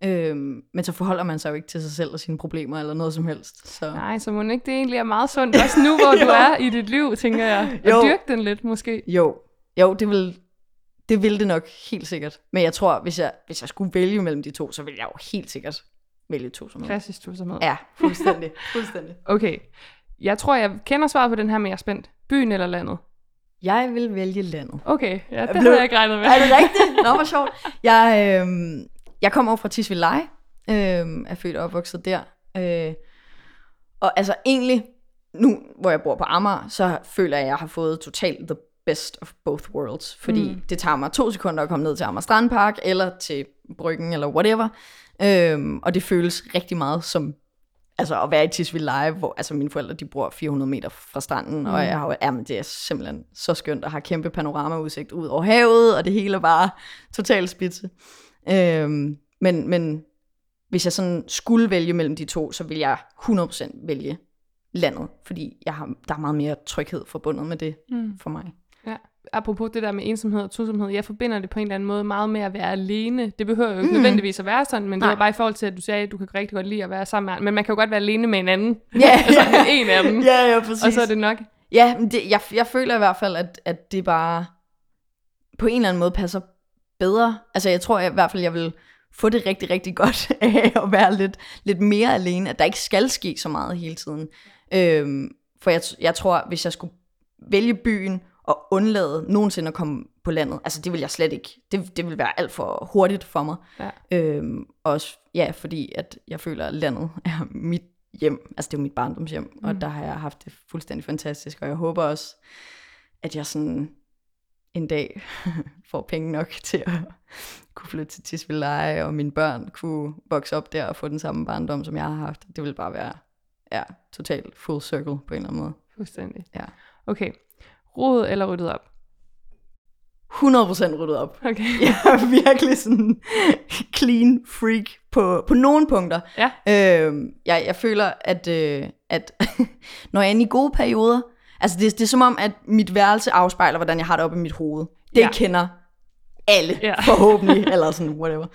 Øhm, men så forholder man sig jo ikke til sig selv og sine problemer eller noget som helst. Så. Nej, så må det ikke, det egentlig er meget sundt, også nu hvor du er i dit liv, tænker jeg. Og dyrke den lidt måske. Jo, jo det vil... Det ville det nok helt sikkert. Men jeg tror, hvis jeg, hvis jeg skulle vælge mellem de to, så ville jeg jo helt sikkert vælge tosomhed. Klassisk tosomhed. Ja, fuldstændig. fuldstændig. Okay. Jeg tror, jeg kender svaret på den her, men jeg er spændt. Byen eller landet? Jeg vil vælge landet. Okay, ja, det blev... havde jeg ikke regnet med. Er det rigtigt? Nå, hvor sjovt. Jeg, øh, jeg kom over fra Tisvilde Leje, øh, er født og opvokset der. Øh, og altså egentlig, nu hvor jeg bor på Amager, så føler jeg, at jeg har fået totalt the best of both worlds, fordi mm. det tager mig to sekunder at komme ned til Amager Strandpark, eller til Bryggen, eller whatever, øhm, og det føles rigtig meget som, altså at være i Tisvilde Leje, hvor altså mine forældre, de bor fire hundrede meter fra stranden, mm. og jeg har jo, jamen det er simpelthen så skønt, at have kæmpe panoramaudsigt ud over havet, og det hele bare totalt spidse. Øhm, men, men hvis jeg sådan skulle vælge mellem de to, så vil jeg hundrede procent vælge landet, fordi jeg har, der er meget mere tryghed forbundet med det mm. for mig. Ja, apropos det der med ensomhed og tosomhed, jeg forbinder det på en eller anden måde meget med at være alene. Det behøver jo ikke mm. nødvendigvis at være sådan, men Nej. Det er bare i forhold til, at du sagde, at du kan rigtig godt lide at være sammen med andre. Men man kan jo godt være alene med en anden. Ja, altså ja. en af dem. Ja, ja, præcis. Og så er det nok. Ja, det, jeg, jeg føler i hvert fald, at, at det bare på en eller anden måde passer bedre. Altså jeg tror jeg, i hvert fald, jeg vil få det rigtig, rigtig godt af at være lidt, lidt mere alene. At der ikke skal ske så meget hele tiden. Øhm, for jeg, jeg tror, hvis jeg skulle vælge byen, og undlade nogensinde at komme på landet. Altså det vil jeg slet ikke. Det, det vil være alt for hurtigt for mig. Ja. Øhm, også ja, fordi at jeg føler, at landet er mit hjem. Altså det er jo mit barndomshjem, mm. og der har jeg haft det fuldstændig fantastisk, og jeg håber også, at jeg sådan en dag får penge nok til at kunne flytte til Tisvilde Leje, og mine børn kunne vokse op der og få den samme barndom, som jeg har haft. Det vil bare være ja, totalt full circle på en eller anden måde. Fuldstændig. Ja. Okay. Rodet eller ryddet op? hundrede procent ryddet op. Okay. Jeg er virkelig sådan clean freak på, på nogle punkter. Ja. Øhm, jeg, jeg føler, at, øh, at når jeg er i gode perioder, altså det, det er som om, at mit værelse afspejler, hvordan jeg har det oppe i mit hoved. Det ja. kender alle, ja. forhåbentlig, eller sådan whatever.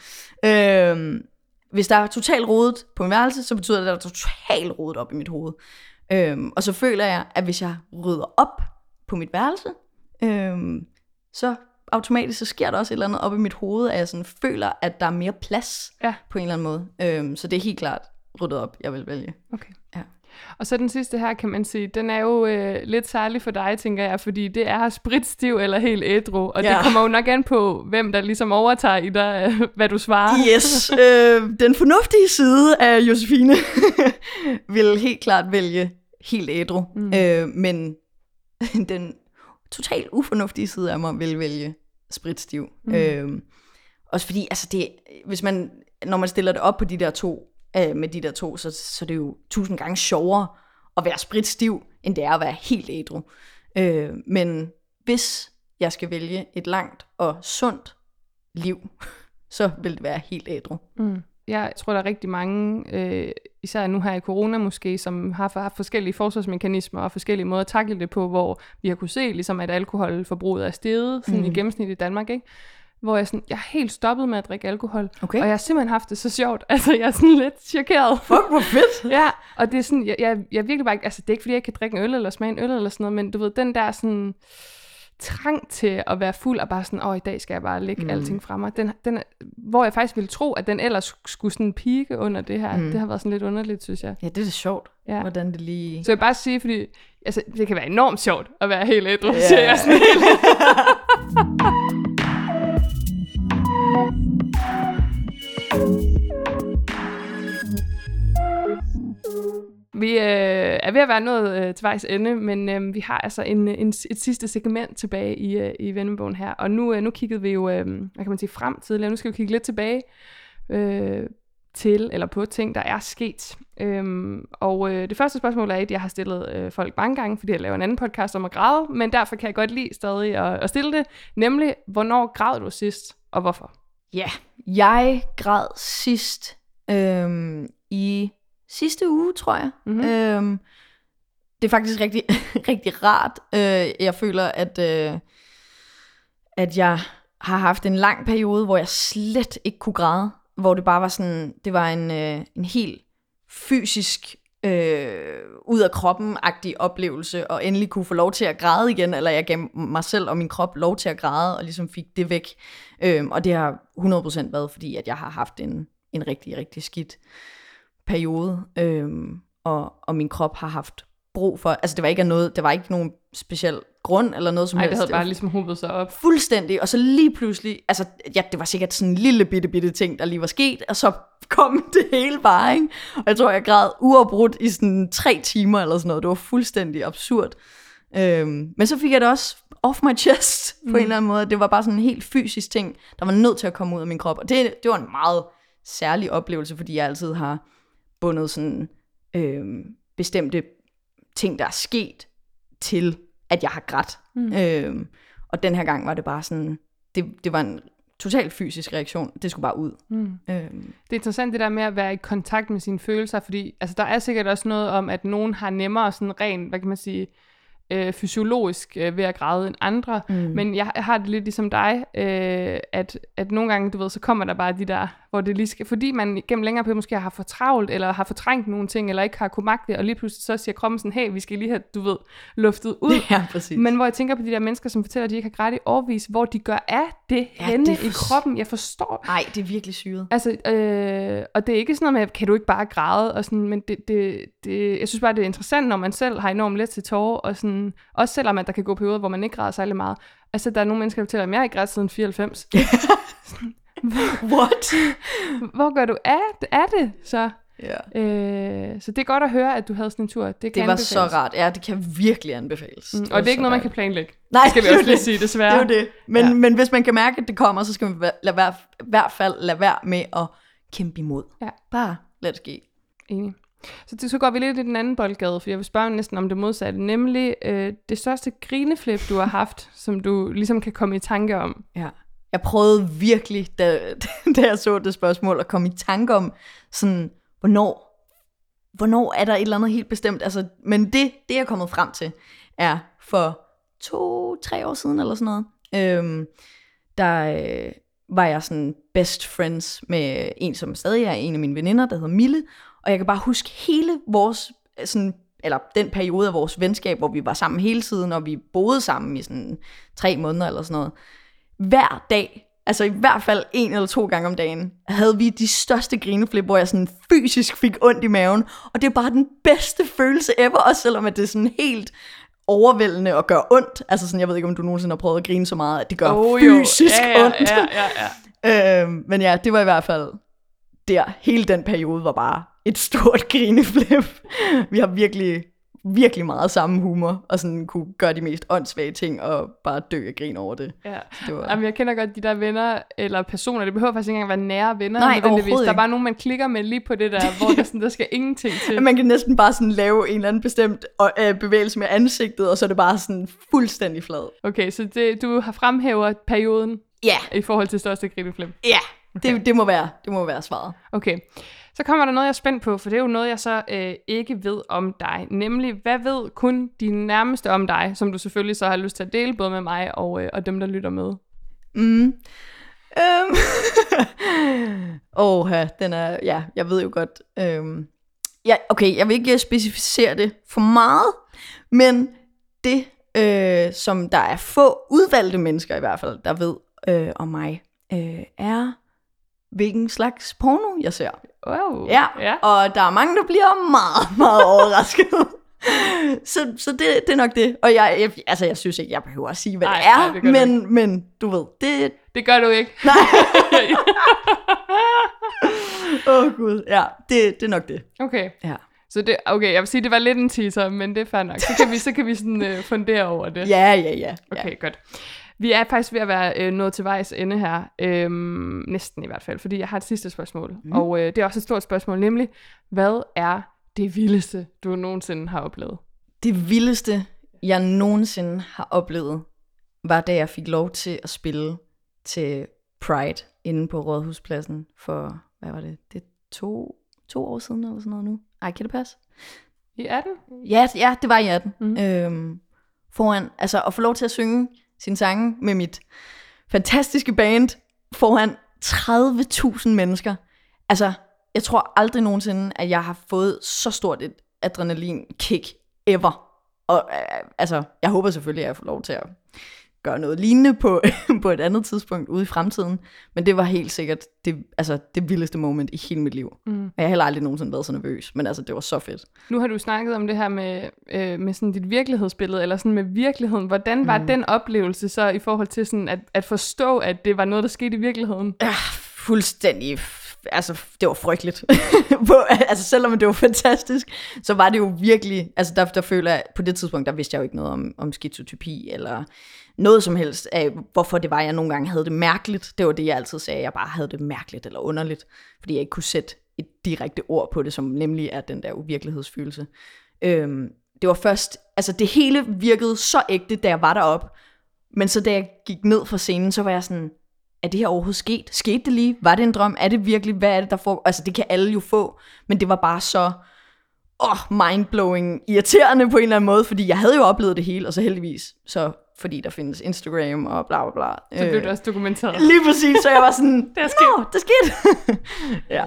Øhm, hvis der er totalt rodet på min værelse, så betyder det, at der er totalt rodet op i mit hoved. Øhm, og så føler jeg, at hvis jeg rydder op på mit værelse, øhm, så automatisk så sker der også et eller andet op i mit hoved, at jeg sådan føler, at der er mere plads ja. på en eller anden måde. Øhm, så det er helt klart ryddet op, jeg vil vælge. Okay. Ja. Og så den sidste her, kan man sige, den er jo øh, lidt særlig for dig, tænker jeg, fordi det er spritstiv eller helt ædru, og ja. det kommer jo nok an på, hvem der ligesom overtager i dig, øh, hvad du svarer. Yes, øh, den fornuftige side af Josefine vil helt klart vælge helt ædru, mm. øh, men den totalt ufornuftige side af mig vil vælge spritstiv. Mm. Øhm, også fordi, altså det, hvis man, når man stiller det op på de der to, øh, med de der to, så, så det er det jo tusind gange sjovere at være spritstiv, end det er at være helt ædru. Øh, men hvis jeg skal vælge et langt og sundt liv, så vil det være helt ædru. Mm. Jeg tror, der er rigtig mange, øh, især nu her i corona måske, som har haft forskellige forsvarsmekanismer og forskellige måder at tackle det på, hvor vi har kunne se, ligesom, at alkoholforbruget er steget sådan mm. i gennemsnit i Danmark, ikke? Hvor jeg sådan, jeg er helt stoppet med at drikke alkohol, okay. og jeg har simpelthen haft det så sjovt. Altså, jeg er sådan lidt chokeret. Fuck, hvor fedt! Ja, og det er sådan, jeg, jeg, jeg virkelig bare ikke, altså det er ikke, fordi jeg kan drikke en øl eller smage en øl eller sådan noget, men du ved, den der sådan trang til at være fuld og bare sådan, åh, i dag skal jeg bare lægge mm. alting fra mig. Den, den, hvor jeg faktisk ville tro, at den ellers skulle sådan pike under det her. Mm. Det har været sådan lidt underligt, synes jeg. Ja, det er det sjovt, ja. hvordan det lige... Så jeg bare sige, fordi altså, det kan være enormt sjovt at være helt ædru, yeah. siger jeg sådan helt. Vi øh, er ved at være nået øh, til vejs ende, men øh, vi har altså en, en, et sidste segment tilbage i, øh, i Vendebogen her. Og nu, øh, nu kiggede vi jo, øh, hvad kan man sige, frem tidligere. Nu skal vi kigge lidt tilbage øh, til eller på ting, der er sket. Øh, og øh, det første spørgsmål er et, jeg har stillet øh, folk mange gange, fordi jeg laver en anden podcast om at græde, men derfor kan jeg godt lide stadig at, at stille det. Nemlig, hvornår græd du sidst, og hvorfor? Ja, yeah. jeg græd sidst øhm, i sidste uge, tror jeg. Mm-hmm. Øhm, det er faktisk rigtig, rigtig rart. Øh, jeg føler, at, øh, at jeg har haft en lang periode, hvor jeg slet ikke kunne græde. Hvor det bare var sådan, det var en, øh, en helt fysisk øh, ud af kroppen-agtig oplevelse, og endelig kunne få lov til at græde igen, eller jeg gav mig selv og min krop lov til at græde, og ligesom fik det væk. Øh, og det har hundrede procent været, fordi at jeg har haft en, en rigtig, rigtig skidt periode, øh, og, og min krop har haft brug for, altså det var ikke noget, det var ikke nogen speciel grund eller noget som Ej, helst. Nej, det havde bare ligesom hobet sig op. Fuldstændig, og så lige pludselig, altså ja, det var sikkert sådan en lille bitte bitte ting, der lige var sket, og så kom det hele bare, ikke? Og jeg tror, jeg græd uafbrudt i sådan tre timer eller sådan noget, det var fuldstændig absurd. Øhm, men så fik jeg det også off my chest på mm. en eller anden måde, det var bare sådan en helt fysisk ting, der var nødt til at komme ud af min krop, og det, det var en meget særlig oplevelse, fordi jeg altid har bundet sådan øhm, bestemte ting, der er sket, til at jeg har grædt. Mm. Øhm, og den her gang var det bare sådan, det, det var en total fysisk reaktion, det skulle bare ud. Mm. Øhm. Det er interessant det der med at være i kontakt med sine følelser, fordi altså, der er sikkert også noget om, at nogen har nemmere sådan rent, hvad kan man sige, øh, fysiologisk øh, ved at græde end andre, mm. men jeg har det lidt ligesom dig, øh, at, at nogle gange, du ved, så kommer der bare de der, hvor det lige skal, fordi man gennem længere periode måske har fortravlt, eller har fortrængt nogle ting, eller ikke har kunnet magte, og lige pludselig så siger kroppen sådan, hey, vi skal lige have, du ved, luftet ud. Ja, præcis. Men hvor jeg tænker på de der mennesker, som fortæller, at de ikke har grædt i årevis, hvor de gør af det ja, henne det for... i kroppen, jeg forstår. Nej, det er virkelig syret. Altså, øh, og det er ikke sådan noget med, kan du ikke bare græde, og sådan, men det, det, det, jeg synes bare, det er interessant, når man selv har enormt let til tårer, og sådan, også selvom at der kan gå perioder, hvor man ikke græder særlig meget. Altså, der er nogle mennesker, der fortæller, at jeg ikke græder siden fireoghalvfems. What? Hvor gør du af, af det så? Yeah. Øh, så det er godt at høre, at du havde sådan en tur. Det, kan det var anbefales. Så rart. Ja, det kan virkelig anbefales. Mm, det og det er ikke noget, rart. Man kan planlægge. Nej, det skal vi også lige sige, desværre. Det er jo det. Men, ja. Men hvis man kan mærke, at det kommer, så skal man lade være, i hvert fald lade være med at kæmpe imod. Ja. Bare lad det ske. Enig. Så det så går vi lidt i den anden boldgade, for jeg vil spørge næsten om det modsatte, nemlig øh, det største grineflip, du har haft, som du ligesom kan komme i tanke om. Ja. Jeg prøvede virkelig, da, da jeg så det spørgsmål, at komme i tanke om, sådan, hvornår, hvornår er der et eller andet helt bestemt. Altså, men det, det, jeg er kommet frem til, er for to-tre år siden, eller sådan noget, øhm, der øh, var jeg sådan best friends med en, som stadig er en af mine veninder, der hedder Mille. Og jeg kan bare huske hele vores, sådan, eller den periode af vores venskab, hvor vi var sammen hele tiden, og vi boede sammen i sådan tre måneder, eller sådan noget. Hver dag, altså i hvert fald en eller to gange om dagen, havde vi de største grineflip, hvor jeg sådan fysisk fik ondt i maven. Og det er bare den bedste følelse ever, også selvom at det er sådan helt overvældende og gør ondt. Altså sådan, jeg ved ikke, om du nogensinde har prøvet at grine så meget, at det gør oh, fysisk ja, ja, ondt. Ja, ja, ja. øhm, men ja, det var i hvert fald der. Hele den periode var bare et stort grineflip. Vi har virkelig, virkelig meget samme humor, og sådan kunne gøre de mest åndssvage ting, og bare dø og grine over det. Ja. Det var... Jamen, jeg kender godt de der venner, eller personer, det behøver faktisk ikke engang være nære venner. Nej, overhovedet ikke. Der er bare nogen, man klikker med lige på det der, hvor der, sådan, der skal ingenting til. Man kan næsten bare sådan lave en eller anden bestemt bevægelse med ansigtet, og så er det bare sådan fuldstændig flad. Okay, så det, du har fremhævet perioden yeah. i forhold til største grineflip? Ja, yeah. okay. det, det, må være, det må være svaret. Okay. Så kommer der noget, jeg er spændt på, for det er jo noget, jeg så øh, ikke ved om dig. Nemlig, hvad ved kun dine nærmeste om dig, som du selvfølgelig så har lyst til at dele, både med mig og, øh, og dem, der lytter med? Mm. Øhm. Oha, den er... Ja, jeg ved jo godt... Øhm. Ja, okay, jeg vil ikke specificere det for meget, men det, øh, som der er få udvalgte mennesker i hvert fald, der ved øh, om mig, øh, er... hvilken slags porno jeg ser. Wow. Ja, ja, og der er mange, der bliver meget, meget overrasket. så så det, det er nok det. Og jeg, jeg, altså, jeg synes ikke, jeg behøver at sige, hvad nej, det er, nej, det men, du men du ved, det... Det gør du ikke. Nej. Åh oh, gud, ja, det, det er nok det. Okay. Ja. Så det, okay, jeg vil sige, det var lidt en teaser, men det er fair nok. Så kan vi, så kan vi sådan, øh, fundere over det. Ja, ja, ja. Okay, ja. Godt. Vi er faktisk ved at være øh, nået til vejs ende her, øhm, næsten i hvert fald, fordi jeg har et sidste spørgsmål, mm. og øh, det er også et stort spørgsmål, nemlig, hvad er det vildeste, du nogensinde har oplevet? Det vildeste, jeg nogensinde har oplevet, var da jeg fik lov til at spille til Pride inde på Rådhuspladsen for, hvad var det, det to, to år siden eller sådan noget nu. Ej, kan det passe? I atten? Ja, ja, det var i atten. Mm-hmm. Øhm, foran, altså at få lov til at synge sine sange med mit fantastiske band foran tredive tusind mennesker. Altså, jeg tror aldrig nogensinde, at jeg har fået så stort et adrenalinkick ever. Og øh, altså, jeg håber selvfølgelig, at jeg får lov til at gøre noget lignende på, på et andet tidspunkt ude i fremtiden. Men det var helt sikkert det, altså, det vildeste moment i hele mit liv. Mm. Og jeg har heller aldrig nogensinde været så nervøs, men altså, det var så fedt. Nu har du snakket om det her med, øh, med sådan dit virkelighedsbillede, eller sådan med virkeligheden. Hvordan var mm. den oplevelse så i forhold til sådan at, at forstå, at det var noget, der skete i virkeligheden? Ja, fuldstændig. Altså, det var frygteligt. Altså, selvom det var fantastisk, så var det jo virkelig... Altså, der, der føler jeg... På det tidspunkt, der vidste jeg jo ikke noget om, om skizotypi, eller noget som helst af, hvorfor det var, jeg nogle gange havde det mærkeligt. Det var det, jeg altid sagde. Jeg bare havde det mærkeligt eller underligt, fordi jeg ikke kunne sætte et direkte ord på det, som nemlig er den der uvirkelighedsfølelse. Øhm, det var først... Altså, det hele virkede så ægte, da jeg var deroppe. Men så da jeg gik ned fra scenen, så var jeg sådan... Er det her overhovedet sket? Skete det lige? Var det en drøm? Er det virkelig? Hvad er det, der får? Altså, det kan alle jo få, men det var bare så åh, mindblowing, irriterende på en eller anden måde, fordi jeg havde jo oplevet det hele, og så heldigvis, så fordi der findes Instagram og bla bla bla. Så blev det øh, også dokumenteret. Lige præcis, så jeg var sådan, det er sket. Nå, det er sket. Ja.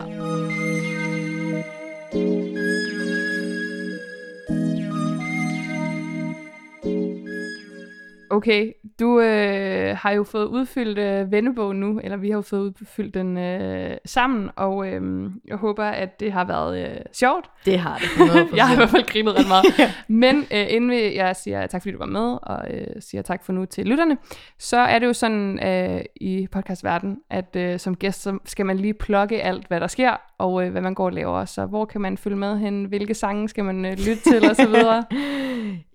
Okay, du øh, har jo fået udfyldt øh, Vendebogen nu, eller vi har jo fået udfyldt den øh, sammen, og øh, jeg håber, at det har været øh, sjovt. Det har det, hundrede procent. Jeg har i hvert fald grinet ret meget. Ja. Men øh, inden jeg siger tak, fordi du var med, og øh, siger tak for nu til lytterne, så er det jo sådan øh, i podcastverden, at øh, som gæst, så skal man lige plukke alt, hvad der sker, og øh, hvad man går og laver. Så hvor kan man følge med hen? Hvilke sange skal man øh, lytte til, og så videre?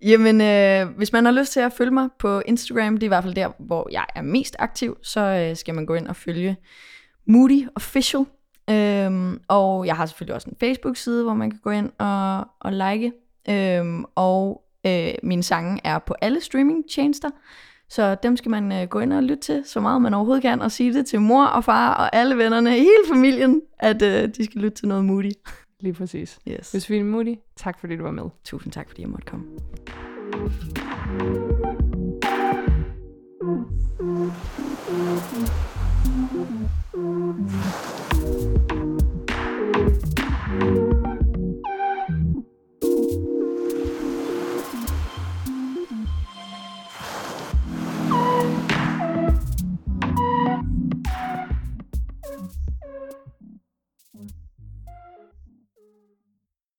Jamen, øh, hvis man har lyst til at følge mig på Instagram, det er i hvert fald der, hvor jeg er mest aktiv, så øh, skal man gå ind og følge Moody Official. Øhm, og jeg har selvfølgelig også en Facebook-side, hvor man kan gå ind og, og like. Øhm, og øh, mine sange er på alle streamingtjenester, så dem skal man øh, gå ind og lytte til, så meget man overhovedet kan, og sige det til mor og far og alle vennerne, hele familien, at øh, de skal lytte til noget Moody. Lige præcis. Yes. Josefine Moody, tak fordi du var med. Tusind tak, fordi jeg måtte komme. Mm-hmm.